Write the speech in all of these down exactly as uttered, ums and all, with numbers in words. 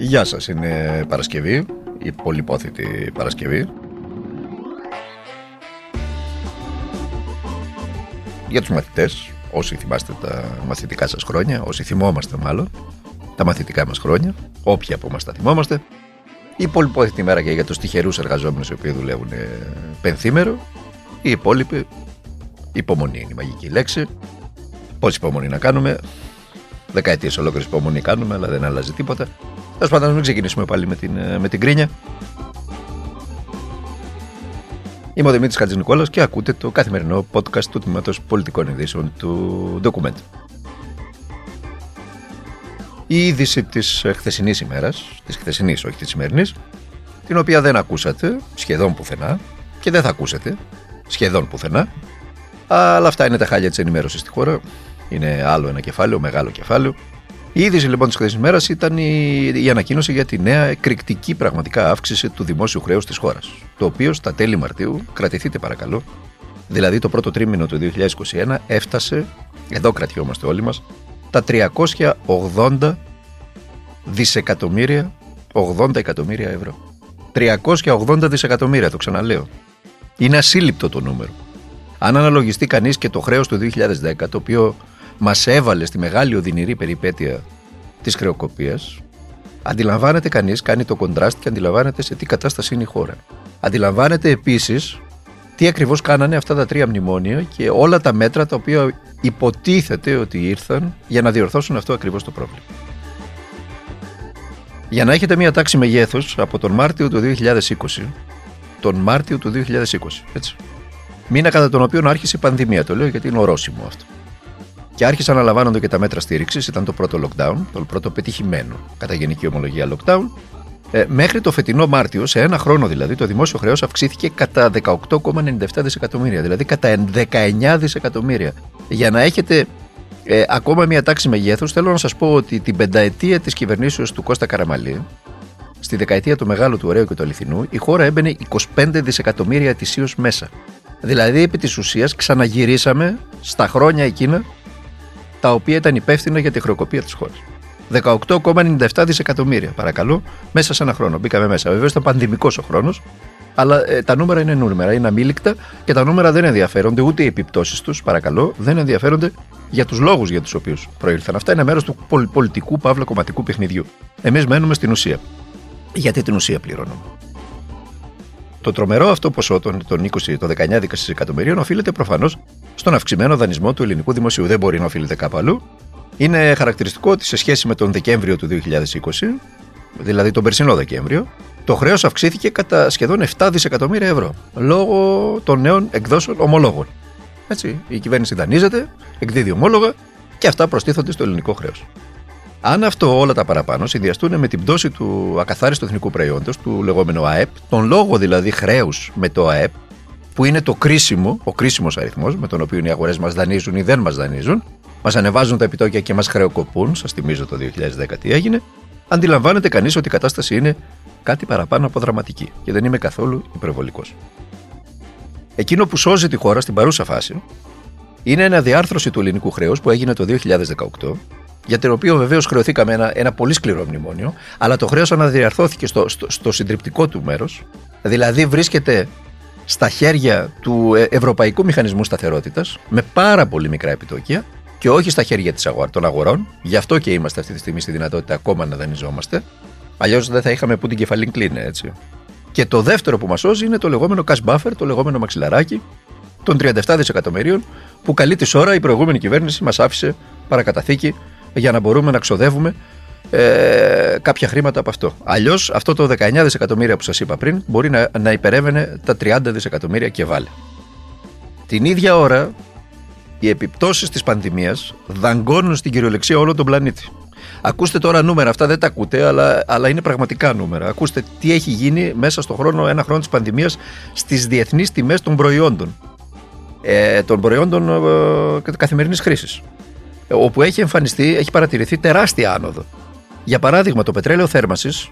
Γεια σας, είναι Παρασκευή, η πολυπόθητη Παρασκευή. Για τους μαθητές, όσοι θυμάστε τα μαθητικά σας χρόνια, όσοι θυμόμαστε μάλλον τα μαθητικά μας χρόνια, όποιοι από μας τα θυμόμαστε, η πολυπόθητη μέρα και για τους τυχερούς εργαζόμενους οι οποίοι δουλεύουν πενθήμερο, οι υπόλοιποι, υπομονή είναι η μαγική λέξη. Πώς υπομονή να κάνουμε, δεκαετίες ολόκληρης υπομονή κάνουμε, αλλά δεν αλλάζει τίποτα. Ας πάντα να μην ξεκινήσουμε πάλι με την, με την κρίνια. Είμαι ο Δημήτρης Χατζη Νικόλας και ακούτε το καθημερινό podcast του Τμήματος Πολιτικών Ειδήσεων του Document. Η είδηση της χθεσινής ημέρας, της χθεσινής όχι της σημερινής, την οποία δεν ακούσατε σχεδόν πουθενά και δεν θα ακούσετε σχεδόν πουθενά, αλλά αυτά είναι τα χάλια της ενημέρωσης στη χώρα. Είναι άλλο ένα κεφάλαιο, μεγάλο κεφάλαιο. Η είδηση λοιπόν της χθεσινής ημέρας ήταν η, η ανακοίνωση για τη νέα εκρηκτική πραγματικά αύξηση του δημόσιου χρέους της χώρας, το οποίο στα τέλη Μαρτίου, κρατηθείτε παρακαλώ, δηλαδή το πρώτο τρίμηνο του δύο χιλιάδες είκοσι ένα έφτασε, εδώ κρατιόμαστε όλοι μας, τα τριακόσια ογδόντα δισεκατομμύρια, ογδόντα εκατομμύρια ευρώ. τριακόσια ογδόντα δισεκατομμύρια, το ξαναλέω. Είναι ασύλληπτο το νούμερο. Αν αναλογιστεί κανείς και το χρέος του δύο χιλιάδες δέκα, το οποίο μας έβαλε στη μεγάλη οδυνηρή περιπέτεια της χρεοκοπίας, αντιλαμβάνεται κανείς, κάνει το κοντράστ και αντιλαμβάνεται σε τι κατάσταση είναι η χώρα. Αντιλαμβάνεται επίσης τι ακριβώς κάνανε αυτά τα τρία μνημόνια και όλα τα μέτρα τα οποία υποτίθεται ότι ήρθαν για να διορθώσουν αυτό ακριβώς το πρόβλημα. Για να έχετε μια τάξη μεγέθους, από τον Μάρτιο του δύο χιλιάδες είκοσι, τον Μάρτιο του δύο χιλιάδες είκοσι, έτσι, μήνα κατά τον οποίο άρχισε η πανδημία, το λέω γιατί είναι ορόσημο αυτό. Και άρχισαν να λαμβάνονται και τα μέτρα στήριξης, ήταν το πρώτο lockdown, το πρώτο πετυχημένο κατά γενική ομολογία lockdown. Ε, μέχρι το φετινό Μάρτιο, σε ένα χρόνο δηλαδή, το δημόσιο χρέος αυξήθηκε κατά δεκαοκτώ κόμμα ενενήντα επτά δισεκατομμύρια, δηλαδή κατά δεκαεννιά δισεκατομμύρια. Για να έχετε ε, ακόμα μια τάξη μεγέθους, θέλω να σας πω ότι την πενταετία της κυβερνήσεως του Κώστα Καραμαλή, στη δεκαετία του μεγάλου, του ωραίου και του αληθινού, η χώρα έμπαινε είκοσι πέντε δισεκατομμύρια ετησίως μέσα. Δηλαδή, επί της ουσίας, ξαναγυρίσαμε στα χρόνια εκείνα τα οποία ήταν υπεύθυνα για τη χρεοκοπία της χώρας. δεκαοκτώ κόμμα ενενήντα επτά δισεκατομμύρια, παρακαλώ, μέσα σε ένα χρόνο. Μπήκαμε μέσα. Βεβαίως ήταν πανδημικός ο χρόνος, αλλά ε, τα νούμερα είναι νούμερα, είναι αμήλικτα και τα νούμερα δεν ενδιαφέρονται, ούτε οι επιπτώσεις τους, παρακαλώ, δεν ενδιαφέρονται για τους λόγους για τους οποίους προήλθαν. Αυτά είναι μέρος του πολιτικού παύλα κομματικού παιχνιδιού. Εμείς μένουμε στην ουσία. Γιατί την ουσία πληρώνουμε. Το τρομερό αυτό ποσό των, των είκοσι, των δεκαεννιά δισεκατομμυρίων οφείλεται προφανώς στον αυξημένο δανεισμό του ελληνικού δημοσίου. Δεν μπορεί να οφείλεται κάπου αλλού. Είναι χαρακτηριστικό ότι σε σχέση με τον Δεκέμβριο του δύο χιλιάδες είκοσι, δηλαδή τον περσινό Δεκέμβριο, το χρέος αυξήθηκε κατά σχεδόν επτά δισεκατομμύρια ευρώ λόγω των νέων εκδόσεων ομολόγων. Έτσι, η κυβέρνηση δανείζεται, εκδίδει ομόλογα και αυτά προστίθονται στο ελληνικό χρέος. Αν αυτό όλα τα παραπάνω συνδυαστούν με την πτώση του ακαθάριστου εθνικού προϊόντος, του λεγόμενου ΑΕΠ, τον λόγο δηλαδή χρέους με το ΑΕΠ, που είναι το κρίσιμο, ο κρίσιμος αριθμός με τον οποίο οι αγορές μας δανείζουν ή δεν μας δανείζουν, μας ανεβάζουν τα επιτόκια και μας χρεοκοπούν, σας θυμίζω το δύο χιλιάδες δέκα τι έγινε, αντιλαμβάνεται κανείς ότι η κατάσταση είναι κάτι παραπάνω από δραματική και δεν είμαι καθόλου υπερβολικός. Εκείνο που σώζει τη χώρα στην παρούσα φάση είναι ένα διάρθρωση του ελληνικού χρέους που έγινε το δύο χιλιάδες δεκαοκτώ. Για το οποίο βεβαίως χρεωθήκαμε ένα, ένα πολύ σκληρό μνημόνιο, αλλά το χρέος αναδιαρθώθηκε στο, στο, στο συντριπτικό του μέρος, δηλαδή βρίσκεται στα χέρια του Ευρωπαϊκού Μηχανισμού Σταθερότητας, με πάρα πολύ μικρά επιτόκια και όχι στα χέρια της αγορά, των αγορών, γι' αυτό και είμαστε αυτή τη στιγμή στη δυνατότητα ακόμα να δανειζόμαστε, αλλιώς δεν θα είχαμε που την κεφαλή κλίνε, έτσι. Και το δεύτερο που μας σώζει είναι το λεγόμενο cash buffer, το λεγόμενο μαξιλαράκι των τριάντα επτά δισεκατομμυρίων, που καλή της ώρα η προηγούμενη κυβέρνηση μας άφησε παρακαταθήκη, για να μπορούμε να ξοδεύουμε ε, κάποια χρήματα από αυτό. Αλλιώς αυτό το δεκαεννιά δισεκατομμύρια που σας είπα πριν μπορεί να, να υπερεύαινε τα τριάντα δισεκατομμύρια και βάλε. Την ίδια ώρα οι επιπτώσεις της πανδημίας δαγκώνουν στην κυριολεξία όλο τον πλανήτη. Ακούστε τώρα νούμερα, αυτά δεν τα ακούτε, αλλά, αλλά είναι πραγματικά νούμερα. Ακούστε τι έχει γίνει μέσα στο χρόνο, ένα χρόνο της πανδημίας στις διεθνείς τιμές των προϊόντων, ε, των προϊόντων ε, καθημερινής χρήσης. Όπου έχει εμφανιστεί, έχει παρατηρηθεί τεράστια άνοδο. Για παράδειγμα, το πετρέλαιο θέρμανσης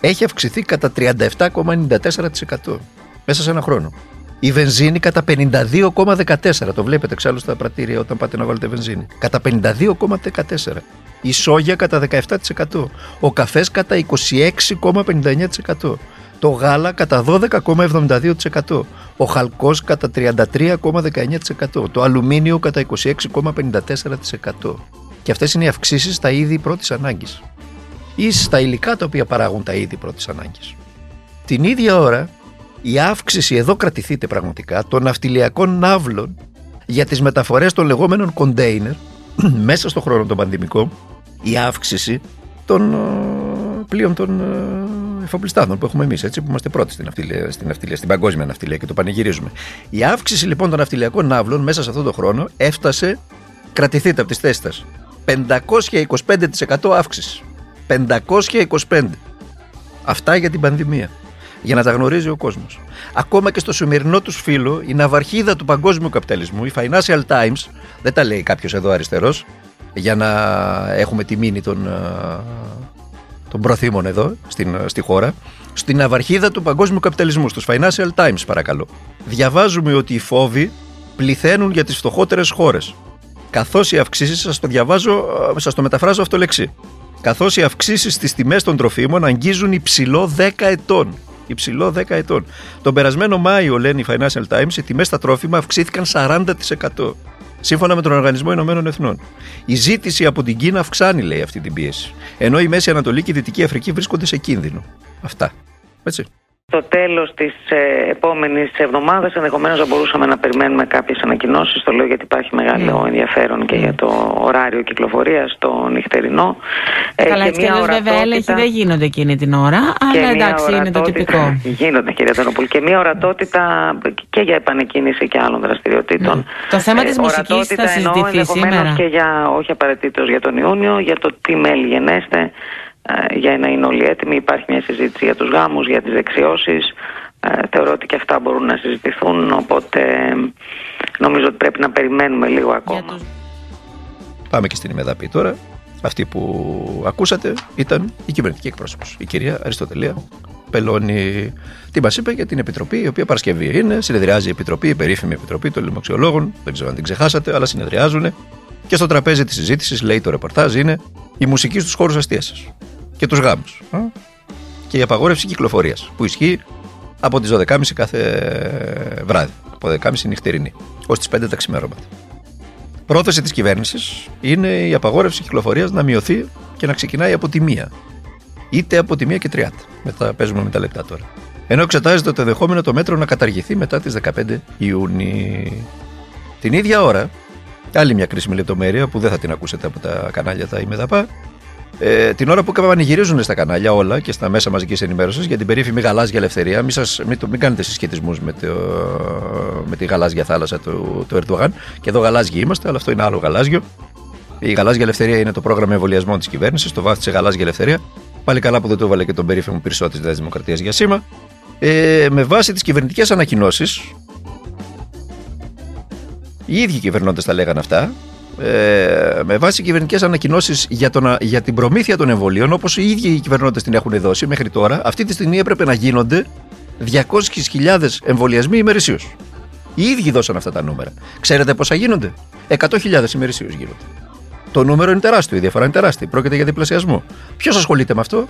έχει αυξηθεί κατά τριάντα επτά κόμμα ενενήντα τέσσερα τοις εκατό μέσα σε ένα χρόνο. Η βενζίνη κατά πενήντα δύο κόμμα δεκατέσσερα τοις εκατό. Το βλέπετε εξάλλου στα πρατήρια όταν πάτε να βάλετε βενζίνη. Κατά πενήντα δύο κόμμα δεκατέσσερα τοις εκατό. η σόγια κατά δεκαεπτά τοις εκατό, ο καφές κατά είκοσι έξι κόμμα πενήντα εννέα τοις εκατό, το γάλα κατά δώδεκα κόμμα εβδομήντα δύο τοις εκατό, ο χαλκός κατά τριάντα τρία κόμμα δεκαεννέα τοις εκατό, το αλουμίνιο κατά είκοσι έξι κόμμα πενήντα τέσσερα τοις εκατό. Και αυτές είναι οι αυξήσεις στα είδη πρώτης ανάγκης ή στα υλικά τα οποία παράγουν τα είδη πρώτης ανάγκης. Την ίδια ώρα, η αύξηση, εδώ κρατηθείτε πραγματικά, των ναυτιλιακών ναύλων για τις μεταφορές των λεγόμενων κοντέινερ μέσα στον χρόνο τον πανδημικό, η αύξηση των πλοίων των εφοπλιστάδων που έχουμε εμείς, έτσι, που είμαστε πρώτοι στην ναυτιλία, στην ναυτιλία, στην παγκόσμια ναυτιλία και το πανηγυρίζουμε. Η αύξηση λοιπόν των ναυτιλιακών ναύλων μέσα σε αυτόν τον χρόνο έφτασε, κρατηθείτε από τις θέσεις σας, πεντακόσια είκοσι πέντε τοις εκατό αύξηση. πεντακόσια είκοσι πέντε. Αυτά για την πανδημία, για να τα γνωρίζει ο κόσμος. Ακόμα και στο σημερινό τους φύλλο, η ναυαρχίδα του παγκόσμιου καπιταλισμού, η Financial Times, δεν τα λέει κάποιος εδώ αριστερός, για να έχουμε τη μήνη των, των προθήμων εδώ, στην, στη χώρα, στην ναυαρχίδα του παγκόσμιου καπιταλισμού, στους Financial Times παρακαλώ. Διαβάζουμε ότι οι φόβοι πληθαίνουν για τις φτωχότερες χώρες. Καθώς οι αυξήσεις, σας το διαβάζω, σας το μεταφράζω αυτό λεξί. Καθώς οι αυξήσεις στις τιμές των τροφίμων αγγίζουν υψηλό δέκα ετών. Υψηλό δέκα ετών. Τον περασμένο Μάιο, λένε οι Financial Times, οι τιμές στα τρόφιμα αυξήθηκαν σαράντα τοις εκατό. Σύμφωνα με τον Οργανισμό Ηνωμένων Εθνών. Η ζήτηση από την Κίνα αυξάνει, λέει, αυτή την πίεση. Ενώ η Μέση Ανατολή και η Δυτική Αφρική βρίσκονται σε κίνδυνο. Αυτά. Έτσι. Στο τέλος της ε, επόμενης εβδομάδας, ενδεχομένως θα μπορούσαμε να περιμένουμε κάποιες ανακοινώσεις. Το λέω γιατί υπάρχει μεγάλο ενδιαφέρον και για το ωράριο κυκλοφορίας, το νυχτερινό. Καλά, ε, και βέβαια έλεγχοι δεν γίνονται εκείνη την ώρα, αλλά εντάξει, είναι το τυπικό. Γίνονται, κυρία Τανοπούλ, και μια ορατότητα και για επανεκκίνηση και άλλων δραστηριοτήτων. Mm. Το θέμα ε, της μουσικής θα συζητηθεί σήμερα. Και για, όχι απαραίτητος για τον Ιούνιο, για το τι μέλη γενέστε. Για να είναι όλοι έτοιμοι, υπάρχει μια συζήτηση για τους γάμους, για τις δεξιώσεις. Θεωρώ ότι και αυτά μπορούν να συζητηθούν, οπότε νομίζω ότι πρέπει να περιμένουμε λίγο ακόμα. Τους... Πάμε και στην ημεδαπή τώρα. Αυτή που ακούσατε ήταν η κυβερνητική εκπρόσωπος, η κυρία Αριστοτελία Πελώνη. Τι μας είπε για την επιτροπή, η οποία Παρασκευή είναι, συνεδριάζει η επιτροπή, η περίφημη επιτροπή των λοιμοξιολόγων. Δεν ξέρω αν την ξεχάσατε, αλλά συνεδριάζουν. Και στο τραπέζι της συζήτησης, λέει το ρεπορτάζ, είναι η μουσική στους χώρους εστίασης και τους γάμους και η απαγόρευση κυκλοφορίας που ισχύει από τις δώδεκα και τριάντα κάθε βράδυ, από δώδεκα και τριάντα νυχτερινή ως τις πέντε τα ξημερώματα. Πρόθεση της κυβέρνησης είναι η απαγόρευση κυκλοφορίας να μειωθεί και να ξεκινάει από τη μία, είτε από τη μία και τριάντα. Μετά παίζουμε με τα λεπτά τώρα. Ενώ εξετάζεται το ενδεχόμενο το μέτρο να καταργηθεί μετά τις δεκαπέντε Ιουνίου. Την ίδια ώρα, άλλη μια κρίσιμη λεπτομέρεια που δεν θα την ακούσετε από τα κανάλια τα ημεδαπά. Ε, την ώρα που πανηγυρίζουν στα κανάλια όλα και στα μέσα μαζικής ενημέρωσης για την περίφημη γαλάζια ελευθερία, μην, σας, μην, μην κάνετε συσχετισμούς με, το, με τη γαλάζια θάλασσα του, του Ερντογάν. Και εδώ γαλάζιοι είμαστε, αλλά αυτό είναι άλλο γαλάζιο. Η γαλάζια ελευθερία είναι το πρόγραμμα εμβολιασμών της κυβέρνησης, το βάθισε γαλάζια ελευθερία. Πάλι καλά που δεν το έβαλε και τον περίφημο πυρσό της Νέας Δημοκρατίας για σήμα. Ε, με βάση τις κυβερνητικές ανακοινώσεις. Οι ίδιοι κυβερνώντες τα λέγανε αυτά, ε, με βάση κυβερνητικές ανακοινώσεις για, τον, για την προμήθεια των εμβολίων, όπως οι ίδιοι οι κυβερνώντες την έχουν δώσει μέχρι τώρα, αυτή τη στιγμή έπρεπε να γίνονται διακόσιες χιλιάδες εμβολιασμοί ημερησίως. Οι ίδιοι δώσαν αυτά τα νούμερα. Ξέρετε πόσα γίνονται? εκατό χιλιάδες ημερησίως γίνονται. Το νούμερο είναι τεράστιο, η διαφορά είναι τεράστια. Πρόκειται για διπλασιασμό. Ποιος ασχολείται με αυτό?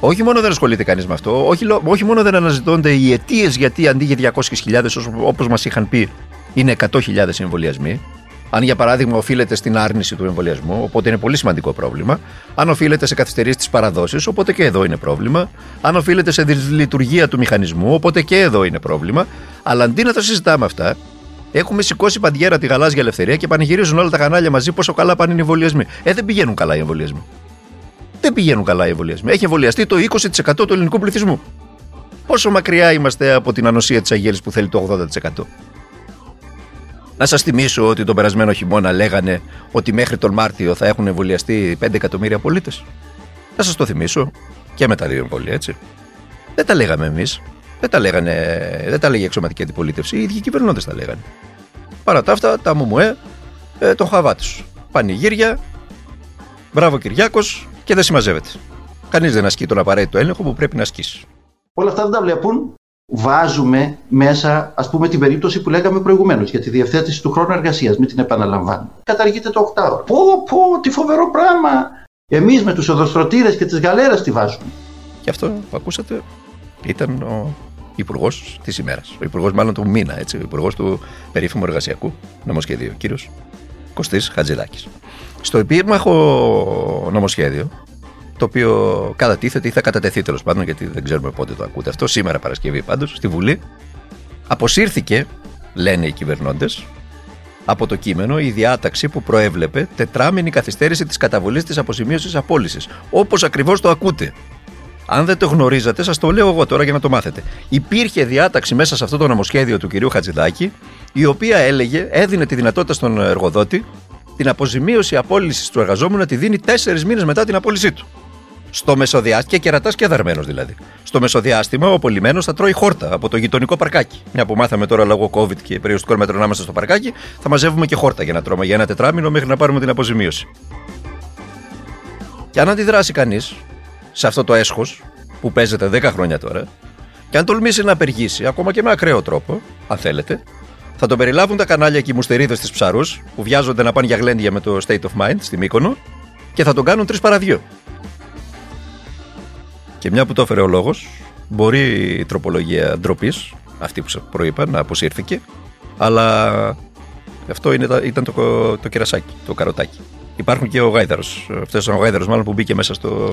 Όχι μόνο δεν ασχολείται κανείς με αυτό, όχι, όχι μόνο δεν αναζητώνται οι αιτίες γιατί αντί για διακόσιες χιλιάδες, όπως μας είχαν πει, είναι εκατό χιλιάδες εμβολιασμοί. Αν για παράδειγμα οφείλεται στην άρνηση του εμβολιασμού, οπότε είναι πολύ σημαντικό πρόβλημα. Αν οφείλεται σε καθυστερήσεις της παραδόσης, οπότε και εδώ είναι πρόβλημα. Αν οφείλεται σε δυσλειτουργία του μηχανισμού, οπότε και εδώ είναι πρόβλημα. Αλλά αντί να τα συζητάμε αυτά, έχουμε σηκώσει παντιέρα τη γαλάζια ελευθερία και πανηγυρίζουν όλα τα κανάλια μαζί πόσο καλά πάνε οι εμβολιασμοί. Ε, δεν πηγαίνουν καλά οι εμβολιασμοί. Δεν πηγαίνουν καλά οι εμβολιασμοί. Έχει εμβολιαστεί το είκοσι τοις εκατό του ελληνικού πληθυσμού. Πόσο μακριά είμαστε από την ανοσία της αγέλης που θέλει το ογδόντα τοις εκατό. Να σας θυμίσω ότι τον περασμένο χειμώνα λέγανε ότι μέχρι τον Μάρτιο θα έχουν εμβολιαστεί πέντε εκατομμύρια πολίτες. Να σας το θυμίσω και με τα δύο εμβόλια, έτσι. Δεν τα λέγαμε εμείς. Δεν τα, λέγανε, δεν τα λέγε η εξωματική αντιπολίτευση. Οι ίδιοι κυβερνώντες τα λέγανε. Παρά τα αυτά, τα μουμουέ, ε, τον χαβά τους. Πανηγύρια, μπράβο Κυριάκος, και δεν συμμαζεύεται. Κανείς δεν ασκεί τον απαραίτητο έλεγχο που πρέπει να ασκήσει. Όλα αυτά δεν τα βλέπουν. Βάζουμε μέσα, ας πούμε, την περίπτωση που λέγαμε προηγουμένως για τη διευθέτηση του χρόνου εργασίας. Μην την επαναλαμβάνω. Καταργείται το οκτάωρο. Πω, πω, τι φοβερό πράγμα! Εμείς με τους οδοστρωτήρες και τις γαλέρες τη βάζουμε. Και αυτό που ακούσατε ήταν ο υπουργός της ημέρας. Ο υπουργός μάλλον του μήνα, έτσι, ο υπουργός του περίφημου εργασιακού νομοσχεδίου, ο κύριος Κωστής Χατζηδάκης. Στο επίμαχο νομοσχέδιο, το οποίο κατατίθεται ή θα κατατεθεί τέλος πάντων, γιατί δεν ξέρουμε πότε το ακούτε αυτό, σήμερα Παρασκευή πάντως, στη Βουλή, αποσύρθηκε, λένε οι κυβερνώντες, από το κείμενο η διάταξη που προέβλεπε τετράμινη καθυστέρηση της καταβολής της αποζημίωσης απόλυσης. Όπως ακριβώς το ακούτε. Αν δεν το γνωρίζατε, σας το λέω εγώ τώρα για να το μάθετε. Υπήρχε διάταξη μέσα σε αυτό το νομοσχέδιο του κυρίου Χατζηδάκη, η οποία έλεγε, έδινε τη δυνατότητα στον εργοδότη την αποζημίωση απόλυσης του εργαζόμενου να τη δίνει τέσσερις μήνες μετά την απόλυσή του. Στο μεσοδιάστημα, και κερατάς και δαρμένος δηλαδή. Στο μεσοδιάστημα, ο απολυμένος θα τρώει χόρτα από το γειτονικό παρκάκι. Μια που μάθαμε τώρα λόγω COVID και περιοριστικών μέτρων να είμαστε στο παρκάκι, θα μαζεύουμε και χόρτα για να τρώμε για ένα τετράμινο μέχρι να πάρουμε την αποζημίωση. Και αν αντιδράσει κανείς σε αυτό το έσχος που παίζεται δέκα χρόνια τώρα, και αν τολμήσει να απεργήσει, ακόμα και με ακραίο τρόπο, αν θέλετε, θα τον περιλάβουν τα κανάλια και οι μουστερίδες της Ψαρούς που βιάζονται να πάνε για γλέντια με το State of Mind στη Μύκονο και θα τον κάνουν τρεις παρά δύο. Και μια που το έφερε ο λόγος, μπορεί η τροπολογία ντροπής, αυτή που σας προείπα, να αποσύρθηκε, αλλά αυτό είναι, ήταν το, το κερασάκι, το καροτάκι. Υπάρχουν και ο γάιδαρος, αυτός ο γάιδαρος μάλλον που μπήκε μέσα στο,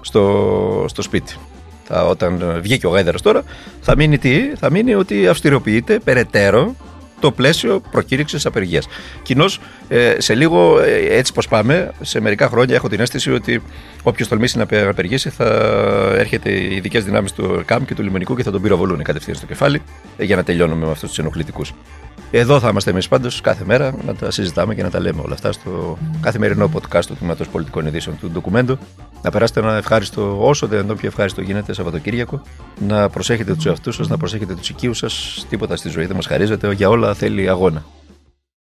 στο, στο σπίτι. Θα, όταν βγήκε ο γάιδαρος τώρα, θα μείνει τι, θα μείνει ότι αυστηροποιείται περαιτέρω το πλαίσιο προκήρυξης απεργίας. Κοινώς, σε λίγο, έτσι πως πάμε, σε μερικά χρόνια έχω την αίσθηση ότι όποιος τολμήσει να απεργήσει θα έρχεται οι ειδικές δυνάμεις του ΕΡΚΑΜ και του Λιμενικού και θα τον πυροβολούν κατευθείαν στο κεφάλι για να τελειώνουμε με αυτούς τους ενοχλητικούς. Εδώ θα είμαστε εμείς πάντως κάθε μέρα να τα συζητάμε και να τα λέμε όλα αυτά στο καθημερινό podcast του Τμήματος Πολιτικών Ειδήσεων του Ντοκουμέντο. Να περάσετε ένα ευχάριστο, όσο δεν πιο ευχάριστο γίνεται, Σαββατοκύριακο. Να προσέχετε τους εαυτούς σας, να προσέχετε τους οικείους σας. Τίποτα στη ζωή δεν μας χαρίζεται. Για όλα θέλει αγώνα.